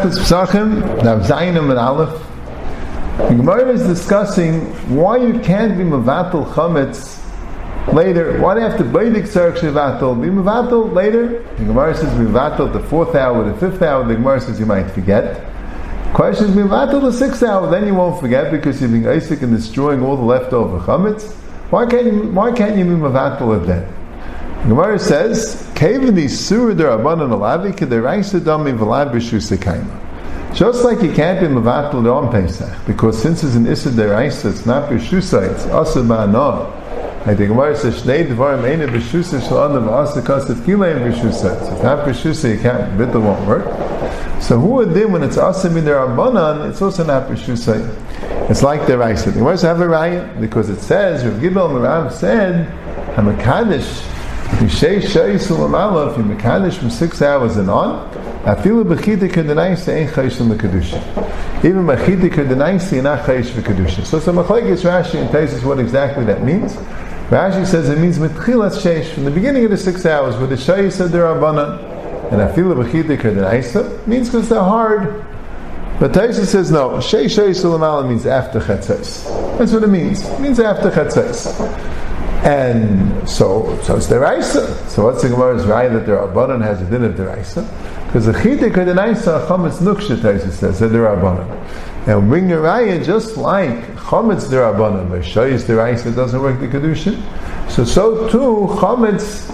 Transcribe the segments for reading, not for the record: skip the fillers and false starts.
Pesachim, Navzayim and Aleph. The Gemara is discussing why you can't be mavatul chometz later. Why do you have to beidik sarach shevatul? Be mavatul later. The Gemara says mavatul the 4th hour, the 5th hour. The Gemara says you might forget. Question is mavatul the 6th hour. Then you won't forget because you're being isik and destroying all the leftover chometz. Why can't you be mavatul at that? Gemara says, just like you can't be mavatul on Pesach, because since it's an isra de ra'isa, it's not b'shusay, it's asimah. I think Gemara says, so it's not b'shusay, you can't, the bittul won't work. So who would then, when it's asimah de rabbanan, it's also not b'shusay. It's like the ra'isa. The Gemara says, have a raya, because it says, Rav Gibeon Marav said, I'm a kaddish. If you Sheish from Aleph, from 6 hours and on, even Bechitiker denies you're not chayish for kaddish. So Machle gets Rashi and tells us what exactly that means. Rashi says it means mitchilas Sheish, from the beginning of the 6 hours, where the shoyis said there are rabbanan, and afilu Bechitiker denies it means because they're hard. But Tosfos says no. Sheish means after Chatzes. That's what it means. It means after Chatzes. And so it's the ra'isa. So what's the Gemara's raya that the rabbanan has a din of the ra'isa? Because the chidduk of the ra'isa, chometz nukshetayis, it says that the rabbanan. And bring the raya just like chometz the rabbanan, v'shoyis the ra'isa doesn't work the kedushin. So too chometz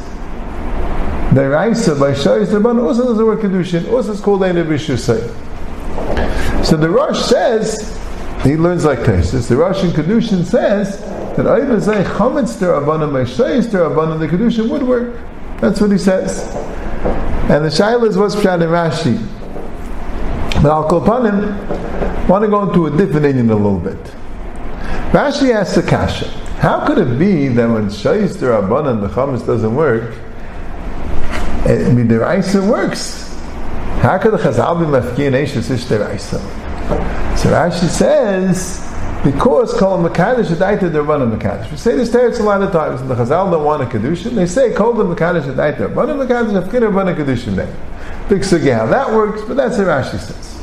the ra'isa v'shoyis the rabbanan also doesn't work kedushin. Also it's called ainu b'shusay. So the Rosh says he learns like Chatzes. The Rosh in kedushin says that Oiv Zay Chometz Der Abanam Meshayis Der Abanam, the kedushin would work. That's what he says. And the Shaila is what's Pshat in Rashi. But I'll call upon him. I want to go into a different Indian a little bit. Rashi asks the Kasha, how could it be that when Shayis Der Abanam the Chometz doesn't work, it means the Raisa works? How could the Chazal be Mafkiyan Eishas Ish Der Raisa? So Rashi says, because kol mekadosh adaita derabbanan mekadosh. We say this teretz a lot of times, and the Chazal don't want a kedushin. They say kol mekadosh adaita derabbanan mekadosh afkin derabbanan kedushin day. Big sugya how that works, but that's what Rashi says.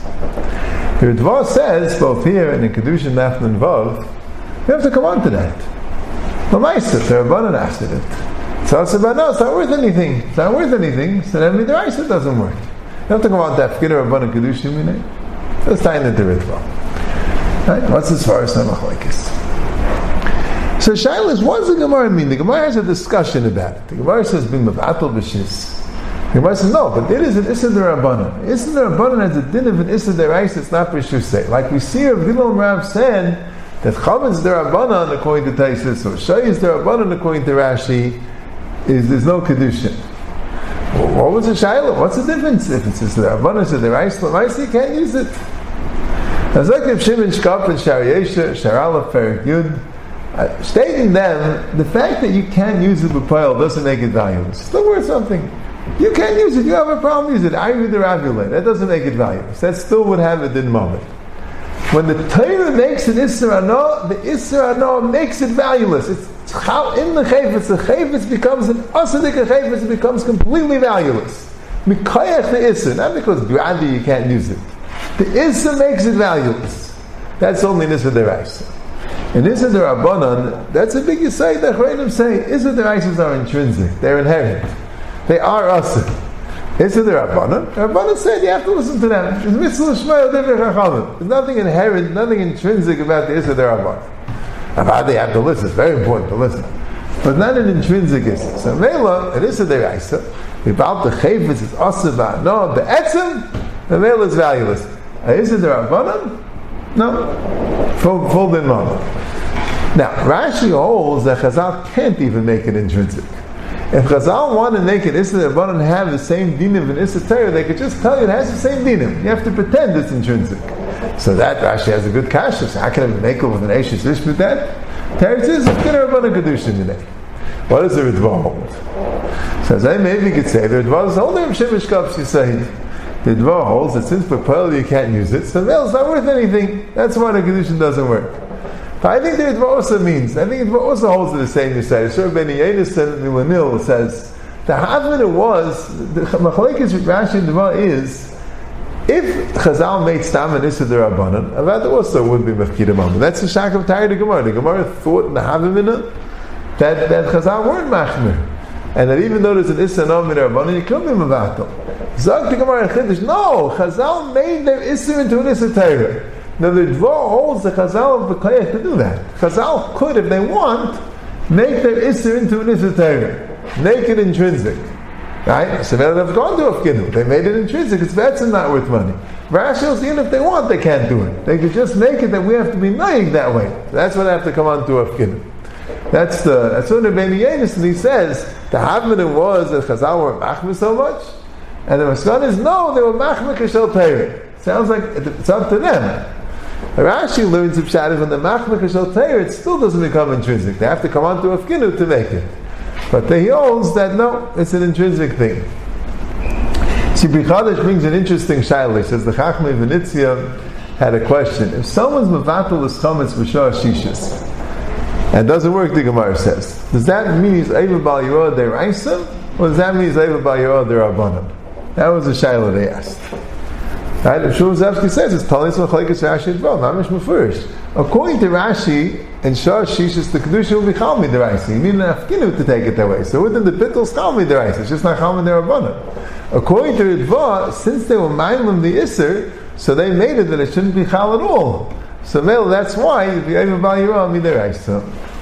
The Ridvah says both here and in kedushin nafn and vav, we have to come on to that. L'maisa derabbanan after it. So it's about no, it's not worth anything. It's not worth anything. So then the Raisa doesn't work. You have to come on to afkin derabbanan kedushin minay. Let's tie into the Ridvah. Right? What's as far as machlokes? So Shaila is, what does the Gemara mean? The Gemara has a discussion about it. The Gemara says, Be Mavatal b'shis. The Gemara says, no, but it is an isra de rabbanan. Isra de rabbanan has a din of an isra de ra'isa, it's not b'shusay. Like we see Rav Gibeon Marav said, that chametz de rabbanan according to Tosfos, or shoyis de rabbanan according to Rashi, is there's no kedushin. Well, what was the Shaila? What's the difference? If it's isra de rabbanan, isra de ra'isa, you can't use it. Stating them, the fact that you can't use it with pile doesn't make it valueless. It's still worth something. You can't use it, you have a problem, use it. I read the rabbanan, that doesn't make it valueless. That still would have it in moment. When the Teriyah makes an isra no, the isra no makes it valueless. It's how in the chayvus becomes an asadik chayvus, it becomes completely valueless. Mikayach the isra, not because gradi you can't use it. The isra makes it valueless. That's only isra de ra'isa. And isra de rabbanan, that's a big yisai that Chreinim say. Isra de ra'isas are intrinsic, they're inherent. They are asr. Isra de rabbanan, rabbanan said you have to listen to them. There's nothing inherent, nothing intrinsic about the isra de rabbanan. About they have to listen, it's very important to listen. But not an intrinsic isra. So mele, an isra de ra'isa, about the chayvus, it's asr ba, no, the etzem, the mele is valueless. Is it the Rabbanan? No. Full din mama. Now, Rashi holds that Chazal can't even make it intrinsic. If Chazal wanted to make it isra de rabbanan have the same dinim and isra Torah, they could just tell you it has the same dinim. You have to pretend it's intrinsic. So that Rashi has a good kasha. So how can I make it with an ashes ish with that? Teretz is afkina rabbanan kedushin today. What does the Ridvah hold? So as I maybe could say, the Ridvah is holding him shemish kaps yisayid. The Dva holds that since papel you can't use it, so mele is not worth anything. That's why the kedushin doesn't work. But I think the Dva also means, I think the Dva also holds to the same side. Sure, Benny Yenison Milanil says The Havana was, the Machlekes Rashi and Dva is, if Chazal made Stam and Isra the Rabbanan, Avada also would be Mechkida Mamma. That's the Shach of Teriyah to Gemara. The Gemara thought in the Havana that Chazal weren't Machmir. And that even though there's an Isra and Amir Rabbanan, you couldn't be Mavatal. Zag the Gemara and Chiddush, no! Chazal made their Isra into an Isra Teriyah. Now the Dva holds the Chazal of Bechitiker to do that. Chazal could, if they want, make their Isra into an Isra Teriyah. Make it intrinsic. Right? So they don't have gone to a kiddush. They made it intrinsic. It's betzim not worth money. Rashi, even if they want, they can't do it. They could just make it that we have to be naive that way. So that's what I have to come on to a kiddush. That's what the Rebbeinu Yenis, and he says, the Havmanah was that Chazal were machmir so much, and the Maskon is, no, they were machmir kashel teirah. Sounds like it's up to them. Rashi learns of Shaddai, when the machmir kashel teirah, it still doesn't become intrinsic. They have to come on to a kiddush to make it. But he owns that no, it's an intrinsic thing. Sibri Chadesh brings an interesting shayla. He says the Chachmei Venitzia had a question: if someone's mavatul is chometz v'shoyis and doesn't work, the Gemara says, does that mean he's eiva bal yorah de ra'isa, or does that mean he's eiva bal yorah de rabbanan? That was the shayla they asked. Right? Shmuel Zevsky says it's talis machlekes Rashi Dva, mamish mufurish. According to Rashi, and Sheish, the kedushin will be chalmi the ra'isa. You need an afkinu to take it that way. So within the pittel's chalmi the ra'isa. It's just not chalmi the rabbanan. According to Ridvah, since they were mindlum the isser, so they made it that it shouldn't be chal at all. So mele, that's why if you ever buy your army the ra'isa.